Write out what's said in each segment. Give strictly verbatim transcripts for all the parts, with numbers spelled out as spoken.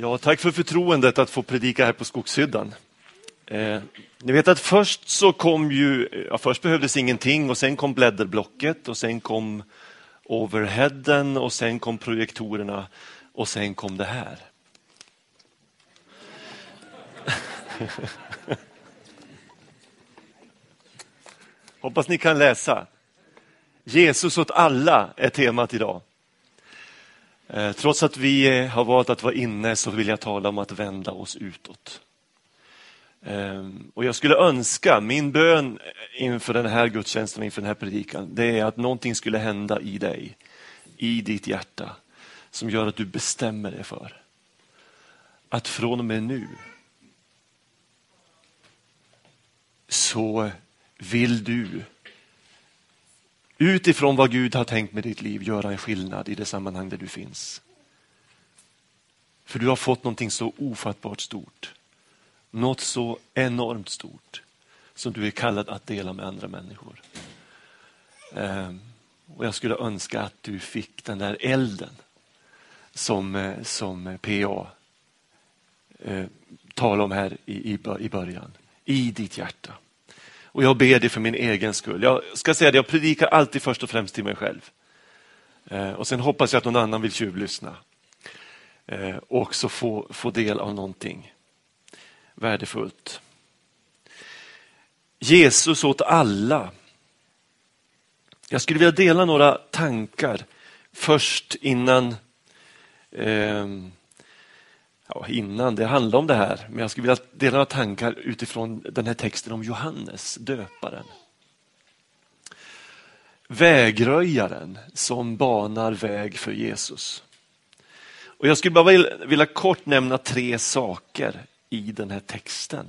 Ja, tack för förtroendet att få predika här på Skogshyddan. Eh, ni vet att först så kom ju, ja, först behövdes ingenting och sen kom blädderblocket och sen kom overheaden och sen kom projektorerna och sen kom det här. Hoppas ni kan läsa. Jesus åt alla är temat idag. Trots att vi har valt att vara inne så vill jag tala om att vända oss utåt. Och jag skulle önska, min bön inför den här gudstjänsten och inför den här predikan, det är att någonting skulle hända i dig, i ditt hjärta, som gör att du bestämmer dig för att från och med nu så vill du utifrån vad Gud har tänkt med ditt liv göra en skillnad i det sammanhang där du finns. För du har fått någonting så ofattbart stort. Något så enormt stort som du är kallad att dela med andra människor. Och jag skulle önska att du fick den där elden som, som P A talade om här i, i början. I ditt hjärta. Och jag ber det för min egen skull. Jag ska säga det, jag predikar alltid först och främst till mig själv. Eh, och sen hoppas jag att någon annan vill tjuvlyssna. Eh, och också få, få del av någonting värdefullt. Jesus åt alla. Jag skulle vilja dela några tankar först innan... Eh, Ja, innan det handlar om det här. Men jag skulle vilja dela några tankar utifrån den här texten om Johannes döparen. Vägröjaren som banar väg för Jesus. Och jag skulle bara vilja kort nämna tre saker i den här texten.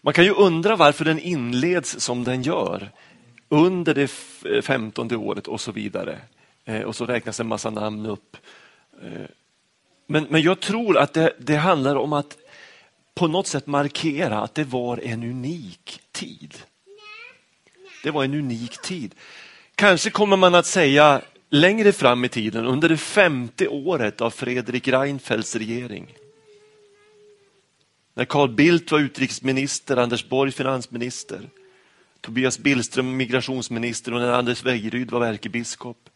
Man kan ju undra varför den inleds som den gör. Under det femtonde året och så vidare. Och så räknas en massa namn upp. Men, men jag tror att det, det handlar om att på något sätt markera att det var en unik tid. Det var en unik tid. Kanske kommer man att säga längre fram i tiden, under det femte året av Fredrik Reinfeldts regering. När Carl Bildt var utrikesminister, Anders Borg finansminister, Tobias Billström migrationsminister och när Anders Wejryd var ärkebiskop.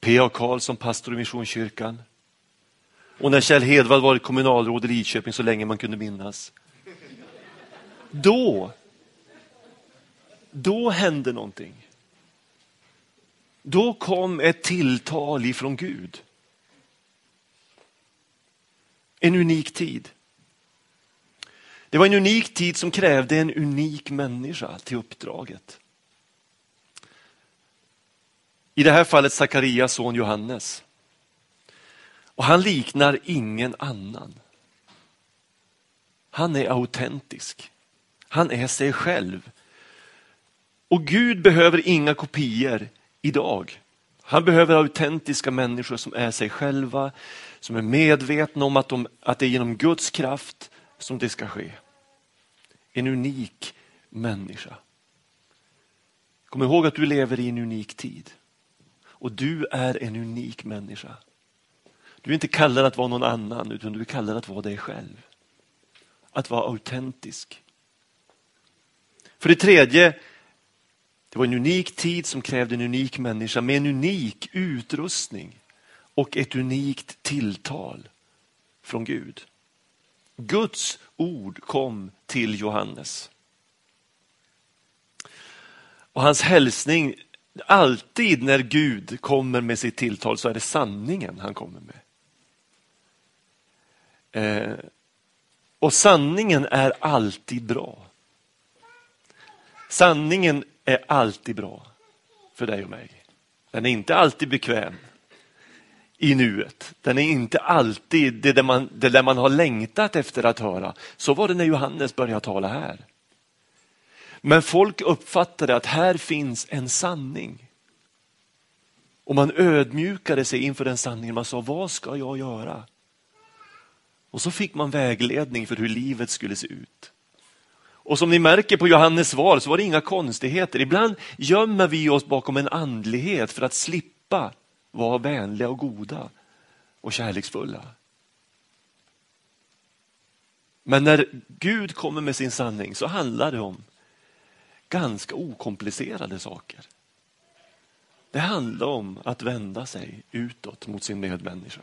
P A. Karlsson pastor i missionskyrkan. Och när Kjell Hedvall var kommunalråd i Linköping så länge man kunde minnas. Då. Då hände någonting. Då kom ett tilltal ifrån Gud. En unik tid. Det var en unik tid som krävde en unik människa till uppdraget. I det här fallet Sakarias son Johannes. Och han liknar ingen annan. Han är autentisk. Han är sig själv. Och Gud behöver inga kopior idag. Han behöver autentiska människor som är sig själva. Som är medvetna om att, de, att det är genom Guds kraft som det ska ske. En unik människa. Kom ihåg att du lever i en unik tid. Och du är en unik människa. Du är inte kallad att vara någon annan, utan du är kallad att vara dig själv. Att vara autentisk. För det tredje, det var en unik tid som krävde en unik människa med en unik utrustning och ett unikt tilltal från Gud. Guds ord kom till Johannes. Och hans hälsning, alltid när Gud kommer med sitt tilltal så är det sanningen han kommer med. Eh, och sanningen är alltid bra. Sanningen är alltid bra för dig och mig. Den är inte alltid bekväm i nuet. Den är inte alltid det där man, det där man har längtat efter att höra. Så var det när Johannes började tala här. Men folk uppfattade att här finns en sanning. Och man ödmjukade sig inför den sanningen. Man sa, vad ska jag göra? Och så fick man vägledning för hur livet skulle se ut. Och som ni märker på Johannes svar så var det inga konstigheter. Ibland gömmer vi oss bakom en andlighet för att slippa vara vänliga och goda och kärleksfulla. Men när Gud kommer med sin sanning så handlar det om ganska okomplicerade saker. Det handlar om att vända sig utåt mot sin medmänniska.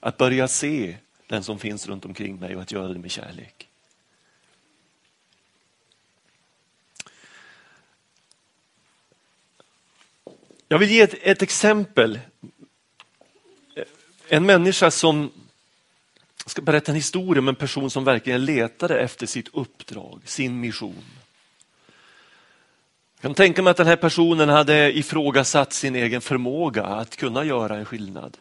Att börja se den som finns runt omkring mig och att göra det med kärlek. Jag vill ge ett, ett exempel. En människa som, jag ska berätta en historia om en person som verkligen letade efter sitt uppdrag, sin mission. Jag kan tänka mig att den här personen hade ifrågasatt sin egen förmåga att kunna göra en skillnad.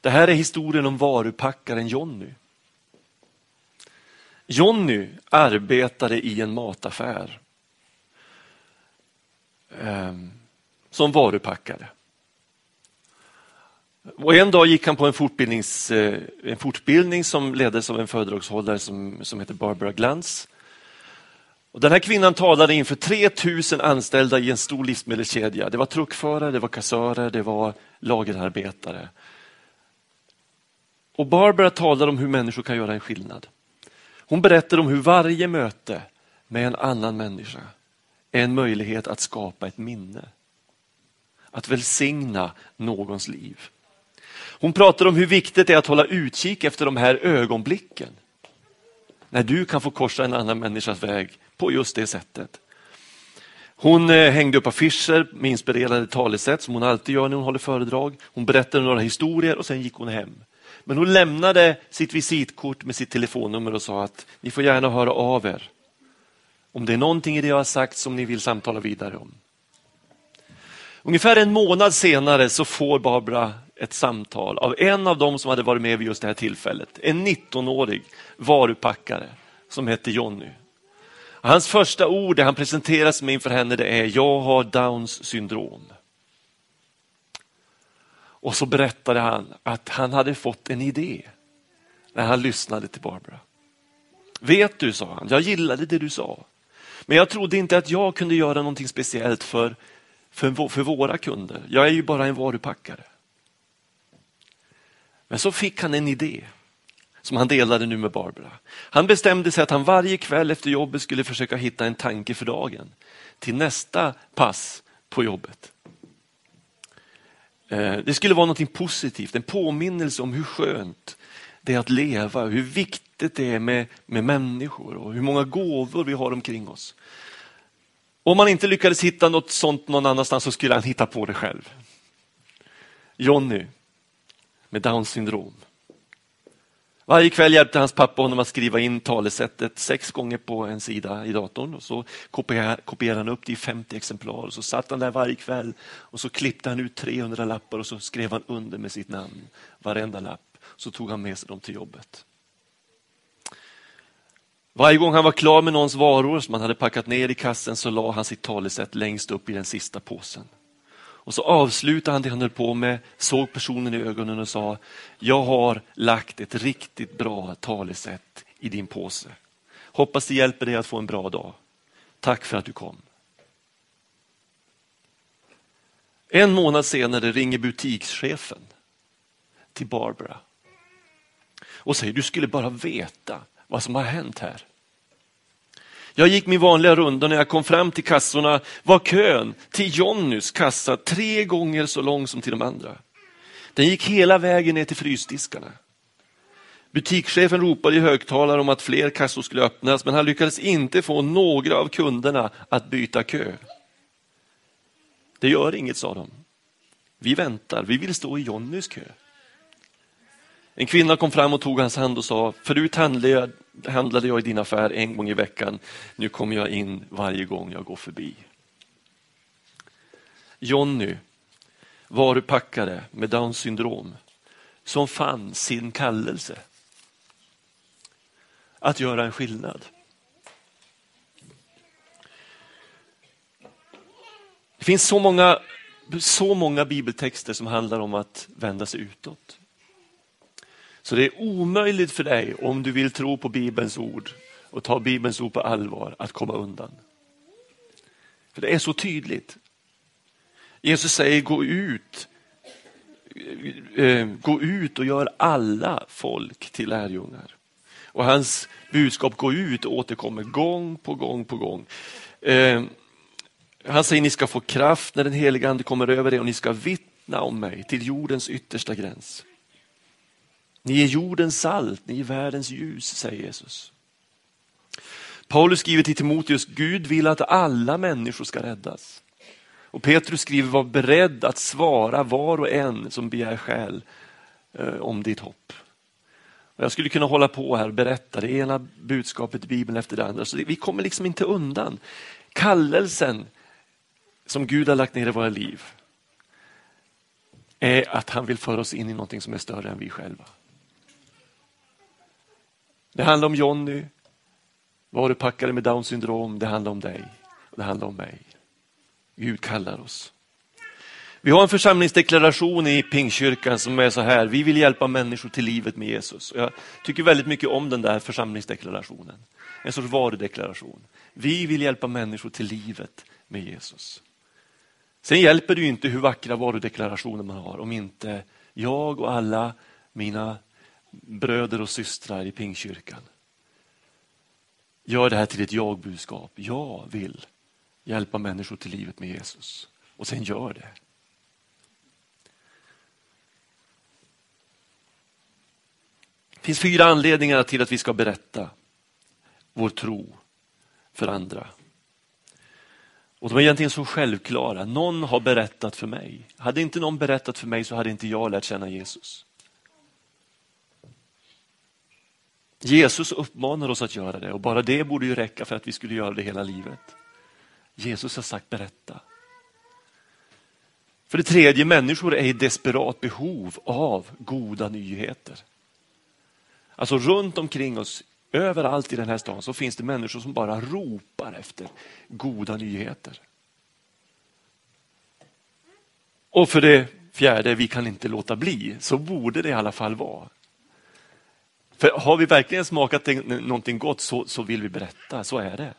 Det här är historien om varupackaren Jonny. Jonny arbetade i en mataffär ehm, som varupackare. Och en dag gick han på en, fortbildnings, en fortbildning som leddes av en föredragshållare som, som heter Barbara Glantz. Och den här kvinnan talade inför tre tusen anställda i en stor livsmedelskedja. Det var truckförare, det var kassörer, det var lagerarbetare. Och Barbara talar om hur människor kan göra en skillnad. Hon berättar om hur varje möte med en annan människa är en möjlighet att skapa ett minne. Att välsigna någons liv. Hon pratar om hur viktigt det är att hålla utkik efter de här ögonblicken. När du kan få korsa en annan människas väg på just det sättet. Hon hängde upp affischer med inspirerade talesätt som hon alltid gör när hon håller föredrag. Hon berättade några historier och sen gick hon hem. Men hon lämnade sitt visitkort med sitt telefonnummer och sa att ni får gärna höra av er. Om det är någonting i det jag har sagt som ni vill samtala vidare om. Ungefär en månad senare så får Barbara ett samtal av en av dem som hade varit med vid just det här tillfället. En nittonårig varupackare som hette Jonny. Hans första ord, det han presenteras med inför henne, det är: jag har Downs syndrom. Och så berättade han att han hade fått en idé när han lyssnade till Barbara. Vet du, sa han, jag gillade det du sa. Men jag trodde inte att jag kunde göra någonting speciellt för, för, för våra kunder. Jag är ju bara en varupackare. Men så fick han en idé som han delade nu med Barbara. Han bestämde sig att han varje kväll efter jobbet skulle försöka hitta en tanke för dagen. Till nästa pass på jobbet. Det skulle vara något positivt, en påminnelse om hur skönt det är att leva, hur viktigt det är med, med människor och hur många gåvor vi har omkring oss. Om man inte lyckades hitta något sånt någon annanstans så skulle han hitta på det själv. Jonny med Downs syndrom. Varje kväll hjälpte hans pappa honom att skriva in talesättet sex gånger på en sida i datorn. Och så kopierade han upp det i femtio exemplar. Och så satt han där varje kväll och så klippte han ut trehundra lappar och så skrev han under med sitt namn. Varenda lapp. Så tog han med sig dem till jobbet. Varje gång han var klar med någons varor som han hade packat ner i kassen så la han sitt talesätt längst upp i den sista påsen. Och så avslutade han det han höll på med, såg personen i ögonen och sa: jag har lagt ett riktigt bra talesätt i din påse. Hoppas det hjälper dig att få en bra dag. Tack för att du kom. En månad senare ringer butikschefen till Barbara och säger: du skulle bara veta vad som har hänt här. Jag gick min vanliga runda när jag kom fram till kassorna var kön till Jonnys kassa tre gånger så lång som till de andra. Den gick hela vägen ner till frysdiskarna. Butikschefen ropade i högtalare om att fler kassor skulle öppnas, men han lyckades inte få några av kunderna att byta kö. Det gör inget, sa de. Vi väntar, vi vill stå i Jonnys kö. En kvinna kom fram och tog hans hand och sa: förut handlade jag i din affär en gång i veckan. Nu kommer jag in varje gång jag går förbi. Jonny, varupackare med Downs syndrom, som fann sin kallelse att göra en skillnad. Det finns så många, så många bibeltexter som handlar om att vända sig utåt. Så det är omöjligt för dig, om du vill tro på Bibelns ord och ta Bibelns ord på allvar, att komma undan. För det är så tydligt. Jesus säger: gå ut, gå ut och gör alla folk till lärjungar. Och hans budskap går ut och återkommer gång på gång på gång. Eh, han säger ni ska få kraft när den heliga ande kommer över er och ni ska vittna om mig till jordens yttersta gräns. Ni är jordens salt, ni är världens ljus, säger Jesus. Paulus skriver till Timoteus, Gud vill att alla människor ska räddas. Och Petrus skriver, var beredd att svara var och en som begär själ eh, om ditt hopp. Och jag skulle kunna hålla på här och berätta det ena budskapet i Bibeln efter det andra. Så det, vi kommer liksom inte undan kallelsen som Gud har lagt ner i våra liv. Är att han vill föra oss in i någonting som är större än vi själva. Det handlar om Jonny, varupackare med Downs syndrom. Det handlar om dig och det handlar om mig. Gud kallar oss. Vi har en församlingsdeklaration i Pingkyrkan som är så här. Vi vill hjälpa människor till livet med Jesus. Jag tycker väldigt mycket om den där församlingsdeklarationen. En sorts varudeklaration. Vi vill hjälpa människor till livet med Jesus. Sen hjälper det ju inte hur vackra varudeklarationer man har om inte jag och alla mina bröder och systrar i Pingkyrkan gör det här till ett jag-budskap. Jag vill hjälpa människor till livet med Jesus. Och sen gör det. Det finns fyra anledningar till att vi ska berätta vår tro för andra. Och de är egentligen så självklara. Någon har berättat för mig. Hade inte någon berättat för mig så hade inte jag lärt känna Jesus. Jesus uppmanar oss att göra det. Och bara det borde ju räcka för att vi skulle göra det hela livet. Jesus har sagt berätta. För det tredje, människor är i desperat behov av goda nyheter. Alltså runt omkring oss, överallt i den här stan så finns det människor som bara ropar efter goda nyheter. Och för det fjärde, vi kan inte låta bli. Så borde det i alla fall vara. För har vi verkligen smakat någonting gott så, så vill vi berätta, så är det.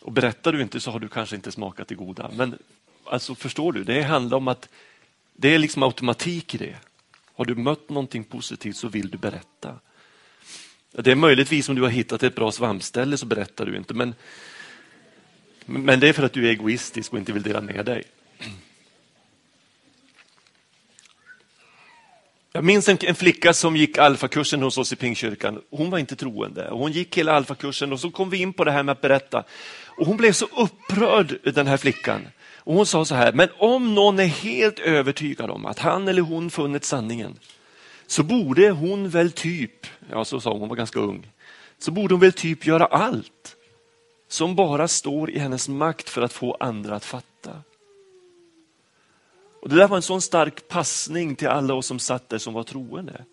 Och berättar du inte så har du kanske inte smakat det goda. Men alltså förstår du, det handlar om att det är liksom automatik i det. Har du mött någonting positivt så vill du berätta. Det är möjligtvis om du har hittat ett bra svampställe så berättar du inte. Men, men det är för att du är egoistisk och inte vill dela med dig. Jag minns en, en flicka som gick alfakursen hos oss i Pingkyrkan. Hon var inte troende. Hon gick hela alfakursen och så kom vi in på det här med att berätta. Och hon blev så upprörd, den här flickan. Och hon sa så här, men om någon är helt övertygad om att han eller hon funnit sanningen. Så borde hon väl typ, ja så sa hon, hon var ganska ung. Så borde hon väl typ göra allt som bara står i hennes makt för att få andra att fatta. Och det där var en sån stark passning till alla oss som satt där som var troende.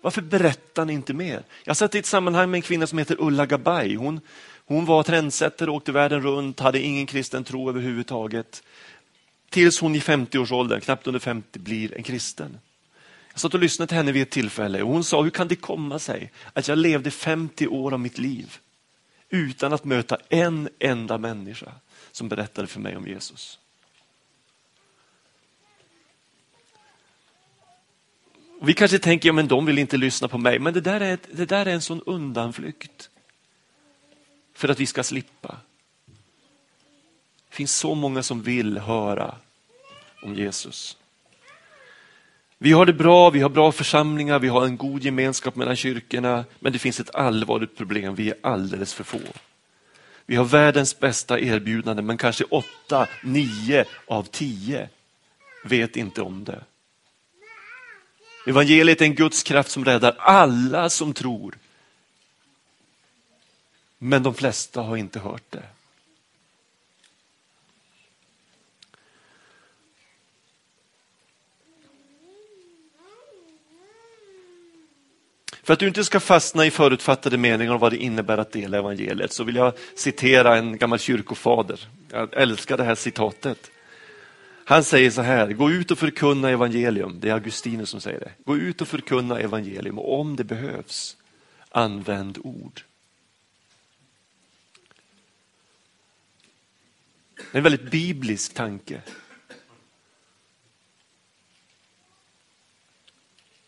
Varför berättar ni inte mer? Jag satt i ett sammanhang med en kvinna som heter Ulla Gabaj. Hon, hon var trendsättare, åkte världen runt, hade ingen kristen tro överhuvudtaget. Tills hon i femtioårsåldern, knappt under femtio, blir en kristen. Jag satt och lyssnade till henne vid ett tillfälle och hon sa, hur kan det komma sig att jag levde femtio år av mitt liv utan att möta en enda människa som berättade för mig om Jesus? Och vi kanske tänker, ja men de vill inte lyssna på mig, men det där är, det där är en sån undanflykt för att vi ska slippa. Det finns så många som vill höra om Jesus. Vi har det bra, vi har bra församlingar, vi har en god gemenskap mellan kyrkorna. Men det finns ett allvarligt problem, vi är alldeles för få. Vi har världens bästa erbjudanden, men kanske åtta, nio av tio vet inte om det. Evangeliet är en Guds kraft som räddar alla som tror. Men de flesta har inte hört det. För att du inte ska fastna i förutfattade meningar om vad det innebär att dela evangeliet så vill jag citera en gammal kyrkofader. Jag älskar det här citatet. Han säger så här, gå ut och förkunna evangelium. Det är Augustinus som säger det. Gå ut och förkunna evangelium och om det behövs, använd ord. Det är en väldigt biblisk tanke.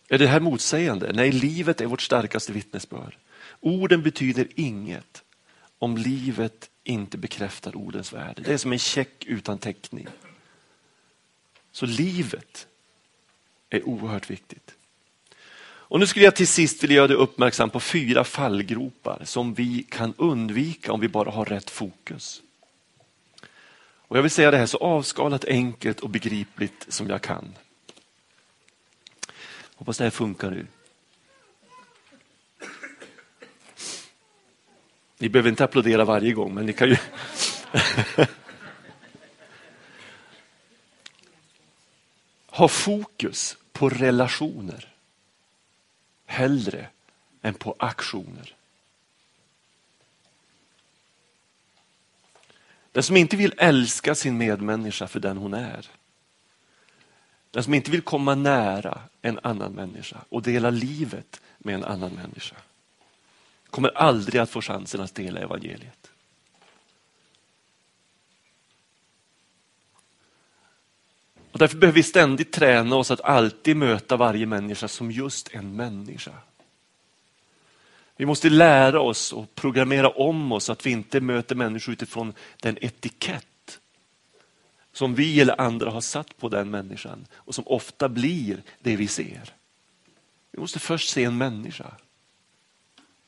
Är det här motsägande? Nej, livet är vårt starkaste vittnesbörd. Orden betyder inget om livet inte bekräftar ordens värde. Det är som en check utan täckning. Så livet är oerhört viktigt. Och nu skulle jag till sist vilja göra dig uppmärksam på fyra fallgropar som vi kan undvika om vi bara har rätt fokus. Och jag vill säga det här så avskalat, enkelt och begripligt som jag kan. Hoppas det här funkar nu. Ni behöver inte applådera varje gång, men ni kan ju... ha fokus på relationer hellre än på aktioner. Den som inte vill älska sin medmänniska för den hon är. Den som inte vill komma nära en annan människa och dela livet med en annan människa kommer aldrig att få chansen att dela evangeliet. Och därför behöver vi ständigt träna oss att alltid möta varje människa som just en människa. Vi måste lära oss och programmera om oss att vi inte möter människor utifrån den etikett som vi eller andra har satt på den människan och som ofta blir det vi ser. Vi måste först se en människa.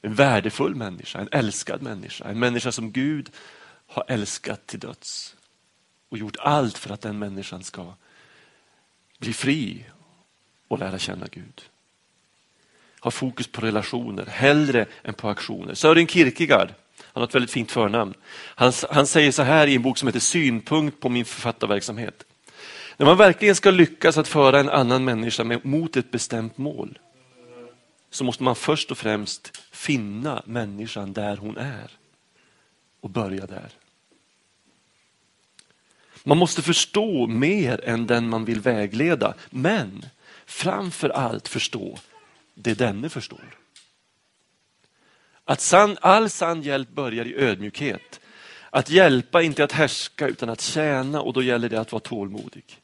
En värdefull människa, en älskad människa. En människa som Gud har älskat till döds och gjort allt för att den människan ska bli fri och lära känna Gud. Ha fokus på relationer hellre än på aktioner. Søren Kierkegaard, han har ett väldigt fint förnamn. Han, han säger så här i en bok som heter Synpunkt på min författarverksamhet. När man verkligen ska lyckas att föra en annan människa med, mot ett bestämt mål, så måste man först och främst finna människan där hon är och börja där. Man måste förstå mer än den man vill vägleda, men framför allt förstå det denne förstår. Att sann, all sann hjälp börjar i ödmjukhet. Att hjälpa inte att härska utan att tjäna, och då gäller det att vara tålmodig.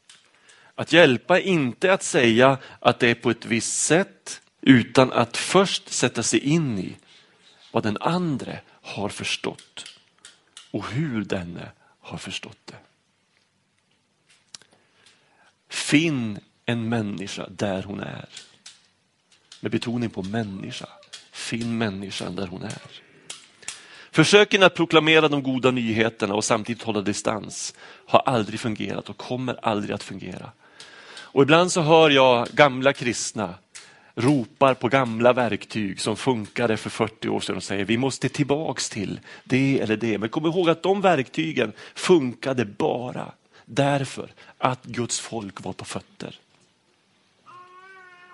Att hjälpa inte att säga att det är på ett visst sätt, utan att först sätta sig in i vad den andra har förstått och hur denne har förstått det. Finn en människa där hon är. Med betoning på människa. Finn människan där hon är. Försöken att proklamera de goda nyheterna och samtidigt hålla distans har aldrig fungerat och kommer aldrig att fungera. Och ibland så hör jag gamla kristna ropar på gamla verktyg som funkade för fyrtio år sedan och säger vi måste tillbaks till det eller det. Men kom ihåg att de verktygen funkade bara därför att Guds folk var på fötter.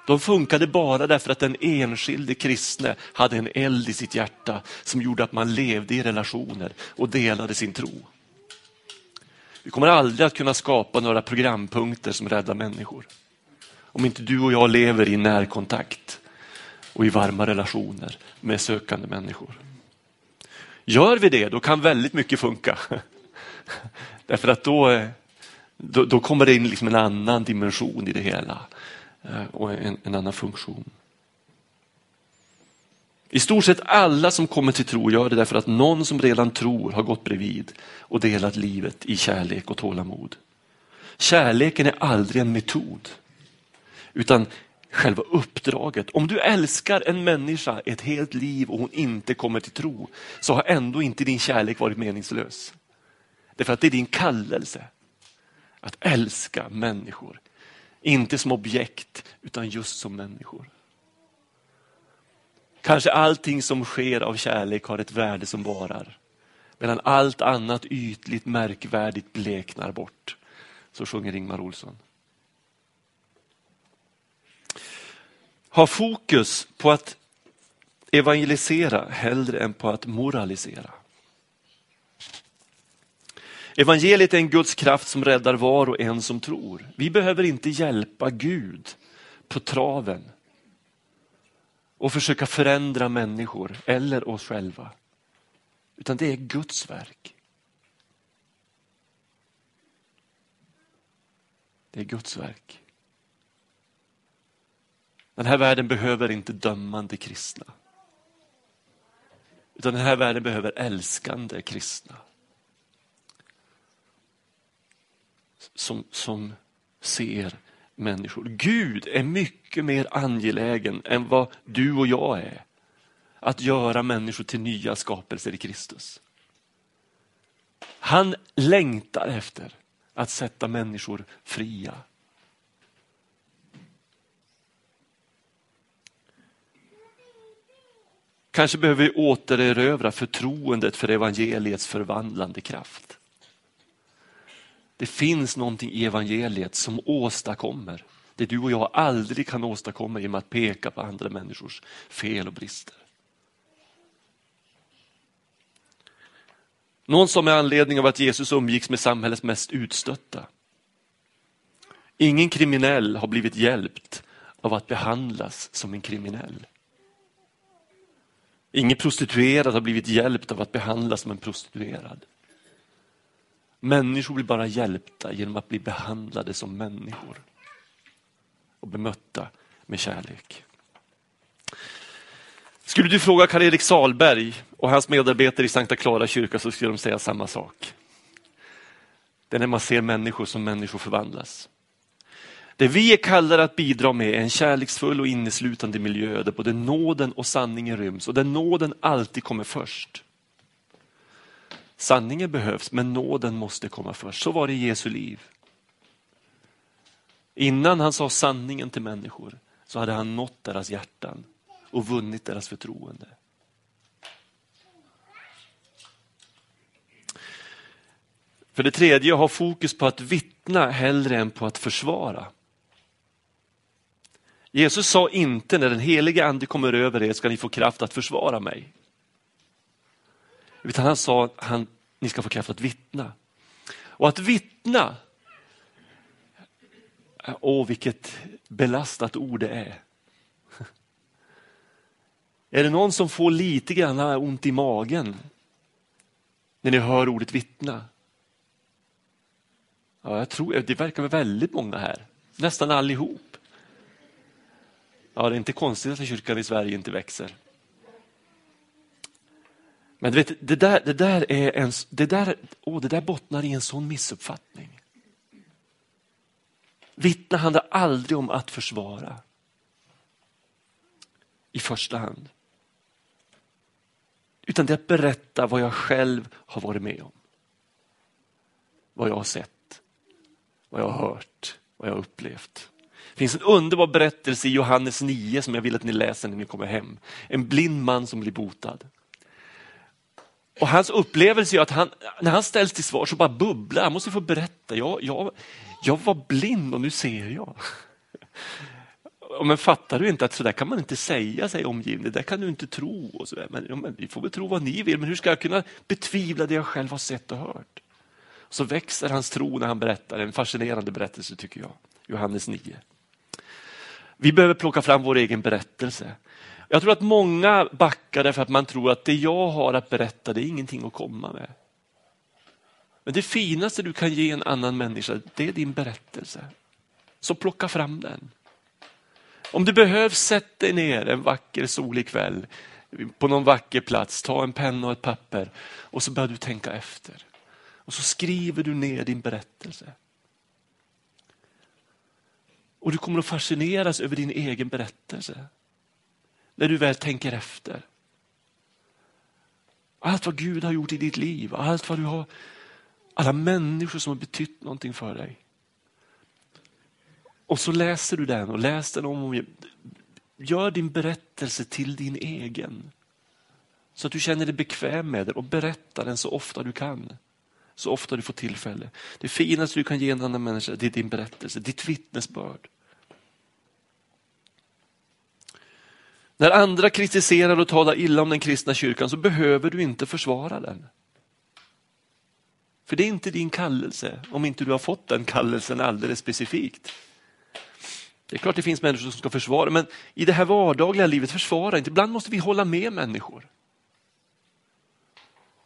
De funkade bara därför att den enskilde kristne hade en eld i sitt hjärta som gjorde att man levde i relationer och delade sin tro. Vi kommer aldrig att kunna skapa några programpunkter som räddar människor om inte du och jag lever i närkontakt och i varma relationer med sökande människor. Gör vi det, då kan väldigt mycket funka. Därför att då, då, då kommer det in liksom en annan dimension i det hela. Och en, en annan funktion. I stort sett alla som kommer till tro gör det därför att någon som redan tror har gått bredvid och delat livet i kärlek och tålamod. Kärleken är aldrig en metod, utan själva uppdraget. Om du älskar en människa ett helt liv och hon inte kommer till tro, så har ändå inte din kärlek varit meningslös. Därför att det är din kallelse att älska människor. Inte som objekt, utan just som människor. Kanske allting som sker av kärlek har ett värde som varar. Medan allt annat ytligt, märkvärdigt bleknar bort. Så sjunger Ingmar Olsson. Ha fokus på att evangelisera hellre än på att moralisera. Evangeliet är en Guds kraft som räddar var och en som tror. Vi behöver inte hjälpa Gud på traven och försöka förändra människor eller oss själva. Utan det är Guds verk. Det är Guds verk. Den här världen behöver inte dömande kristna. Utan den här världen behöver älskande kristna. Som, som ser människor. Gud är mycket mer angelägen än vad du och jag är. Att göra människor till nya skapelser i Kristus. Han längtar efter att sätta människor fria. Kanske behöver vi återerövra förtroendet för evangeliets förvandlande kraft. Det finns någonting i evangeliet som åstadkommer det du och jag aldrig kan åstadkomma genom att peka på andra människors fel och brister. Någon som är anledning av att Jesus umgicks med samhällets mest utstötta. Ingen kriminell har blivit hjälpt av att behandlas som en kriminell. Ingen prostituerad har blivit hjälpt av att behandlas som en prostituerad. Människor blir bara hjälpta genom att bli behandlade som människor. Och bemötta med kärlek. Skulle du fråga Carl-Erik Salberg och hans medarbetare i Sankta Klara kyrka så skulle de säga samma sak. Det är när man ser människor som människor förvandlas. Det vi är kallade att bidra med är en kärleksfull och inneslutande miljö där både nåden och sanningen ryms. Och där nåden alltid kommer först. Sanningen behövs men nåden måste komma först. Så var det i Jesu liv. Innan han sa sanningen till människor så hade han nått deras hjärtan och vunnit deras förtroende. För det tredje, ha fokus på att vittna hellre än på att försvara. Jesus sa inte när den helige ande kommer över er ska ni få kraft att försvara mig. Utan han sa att han, ni ska få kraft att vittna. Och att vittna, åh vilket belastat ord det är. Är det någon som får lite grann ont i magen när ni hör ordet vittna? Ja, jag tror det verkar vara väldigt många här. Nästan allihop. Ja, det är inte konstigt att kyrkan i Sverige inte växer. Men du vet, det där det där är en det där åh, det där bottnar i en sån missuppfattning. Vittna handlar aldrig om att försvara. I första hand. Utan det är att berätta vad jag själv har varit med om. Vad jag har sett. Vad jag har hört. Vad jag har upplevt. Det finns en underbar berättelse i Johannes nio som jag vill att ni läser när ni kommer hem. En blind man som blir botad. Och hans upplevelse är att han, när han ställs till svar så bara bubblar. Han måste få berätta. Jag, jag, jag var blind och nu ser jag. Men fattar du inte att så där kan man inte säga sig omgivande. Det kan du inte tro. Och så där. Men, ja, men vi får väl tro vad ni vill. Men hur ska jag kunna betvivla det jag själv har sett och hört? Så växer hans tro när han berättar. En fascinerande berättelse tycker jag. Johannes nio. Vi behöver plocka fram vår egen berättelse. Jag tror att många backar därför att man tror att det jag har att berätta det är ingenting att komma med. Men det finaste du kan ge en annan människa det är din berättelse. Så plocka fram den. Om du behövs, sätt dig ner en vacker solig kväll på någon vacker plats. Ta en penna och ett papper och så börjar du tänka efter. Och så skriver du ner din berättelse. Och du kommer att fascineras över din egen berättelse. När du väl tänker efter. Allt vad Gud har gjort i ditt liv. Allt vad du har. Alla människor som har betytt någonting för dig. Och så läser du den och läser den om och gör din berättelse till din egen. Så att du känner dig bekväm med den och berättar den så ofta du kan. Så ofta du får tillfälle. Det finaste du kan ge en annan människa det är din berättelse, ditt vittnesbörd. När andra kritiserar och talar illa om den kristna kyrkan så behöver du inte försvara den. För det är inte din kallelse om inte du har fått den kallelsen alldeles specifikt. Det är klart det finns människor som ska försvara, men i det här vardagliga livet försvara inte. Ibland måste vi hålla med människor.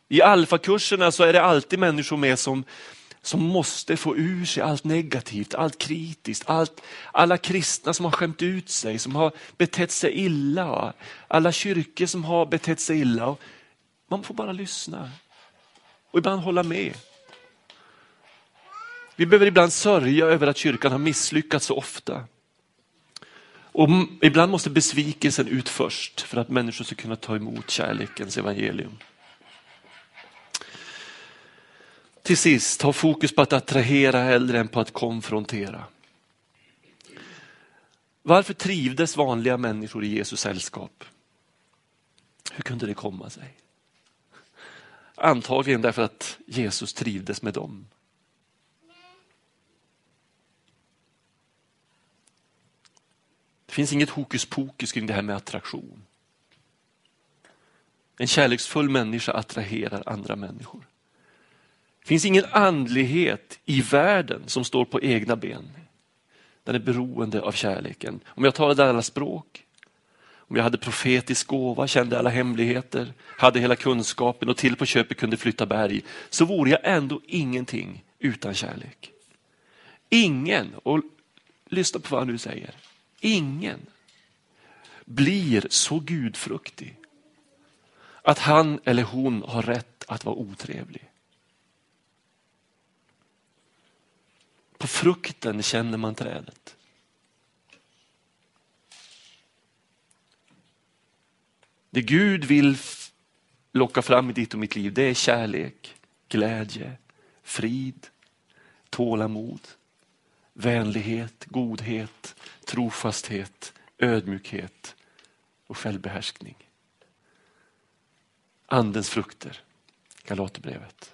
I alfakurserna så är det alltid människor med som, som måste få ur sig allt negativt, allt kritiskt, allt, alla kristna som har skämt ut sig, som har betett sig illa, alla kyrkor som har betett sig illa. Man får bara lyssna. Och ibland hålla med. Vi behöver ibland sörja över att kyrkan har misslyckats så ofta. Och ibland måste besvikelsen ut först för att människor ska kunna ta emot kärlekens evangelium. Till sist, ha fokus på att attrahera hellre än på att konfrontera. Varför trivdes vanliga människor i Jesus sällskap? Hur kunde det komma sig? Antagligen därför att Jesus trivdes med dem. Det finns inget hokus pokus kring det här med attraktion. En kärleksfull människa attraherar andra människor. Det finns ingen andlighet i världen som står på egna ben. Den är beroende av kärleken. Om jag talade alla språk, om jag hade profetisk gåva, kände alla hemligheter, hade hela kunskapen och till på köpet kunde flytta berg, så vore jag ändå ingenting utan kärlek. Ingen, och lyssna på vad han nu säger, ingen blir så gudfruktig att han eller hon har rätt att vara otrevlig. På frukten känner man trädet. Det Gud vill locka fram i ditt och mitt liv, det är kärlek, glädje, frid, tålamod, vänlighet, godhet, trofasthet, ödmjukhet och självbehärskning. Andens frukter, Galaterbrevet.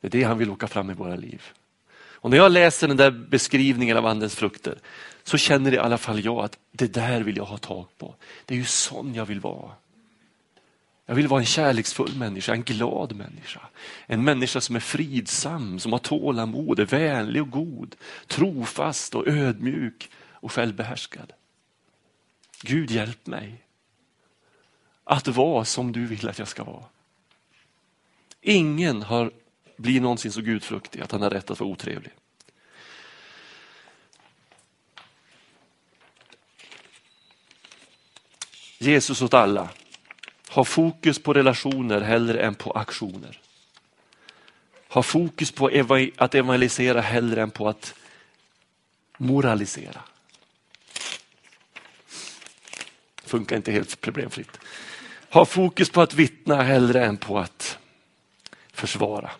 Det är det han vill locka fram i våra liv. Och när jag läser den där beskrivningen av andens frukter så känner i alla fall jag att det där vill jag ha tag på. Det är ju sån jag vill vara. Jag vill vara en kärleksfull människa, en glad människa. En människa som är fridsam, som har tålamod, är vänlig och god, trofast och ödmjuk och självbehärskad. Gud, hjälp mig att vara som du vill att jag ska vara. Ingen har blir någonsin så gudfruktig att han har rätt att vara otrevlig. Jesus åt alla. Ha fokus på relationer hellre än på aktioner. Ha fokus på att evangelisera hellre än på att moralisera. Funkar inte helt problemfritt. Ha fokus på att vittna hellre än på att försvara.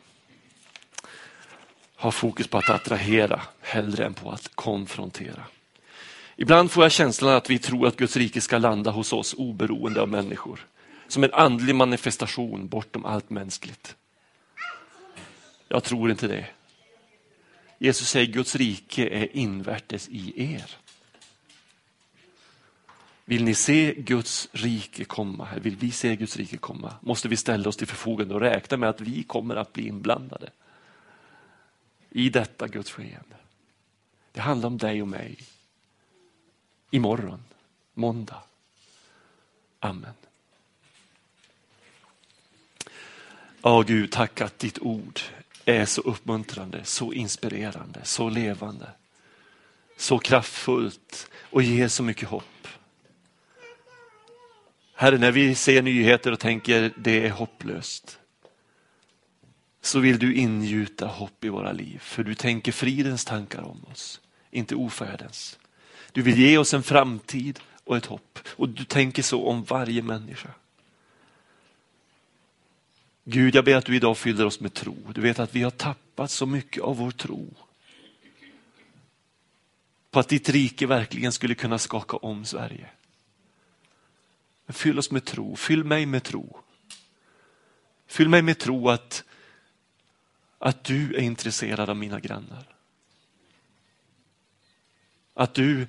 Ha fokus på att attrahera hellre än på att konfrontera. Ibland får jag känslan att vi tror att Guds rike ska landa hos oss oberoende av människor. Som en andlig manifestation bortom allt mänskligt. Jag tror inte det. Jesus säger att Guds rike är invärtes i er. Vill ni se Guds rike komma? Vill vi se Guds rike komma? Måste vi ställa oss till förfogande och räkna med att vi kommer att bli inblandade i detta Guds skeende. Det handlar om dig och mig. Imorgon, måndag. Amen. Åh Gud, tack att ditt ord är så uppmuntrande, så inspirerande, så levande, så kraftfullt och ger så mycket hopp. Herre, när vi ser nyheter och tänker det är hopplöst, så vill du ingjuta hopp i våra liv. För du tänker fridens tankar om oss, inte ofärdens. Du vill ge oss en framtid och ett hopp. Och du tänker så om varje människa. Gud, jag ber att du idag fyller oss med tro. Du vet att vi har tappat så mycket av vår tro. På att ditt rike verkligen skulle kunna skaka om Sverige. Men fyll oss med tro. Fyll mig med tro. Fyll mig med tro att Att du är intresserad av mina grannar. Att du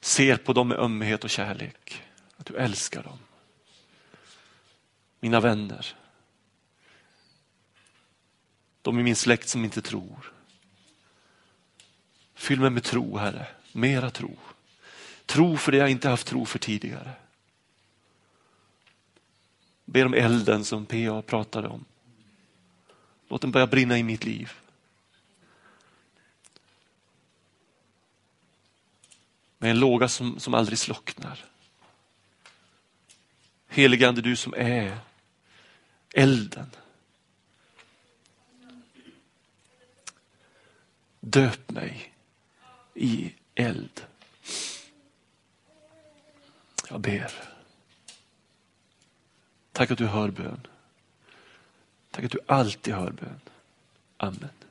ser på dem med ömhet och kärlek. Att du älskar dem. Mina vänner. De i min släkt som inte tror. Fyll mig med tro, Herre. Mera tro. Tro för det jag inte haft tro för tidigare. Ber om elden som P A pratade om. Låt den börja brinna i mitt liv. Med en låga som, som aldrig slocknar. Helige Ande, du som är elden. Döp mig i eld. Jag ber. Tack att du hör bön. Tack att du alltid hör bön. Amen.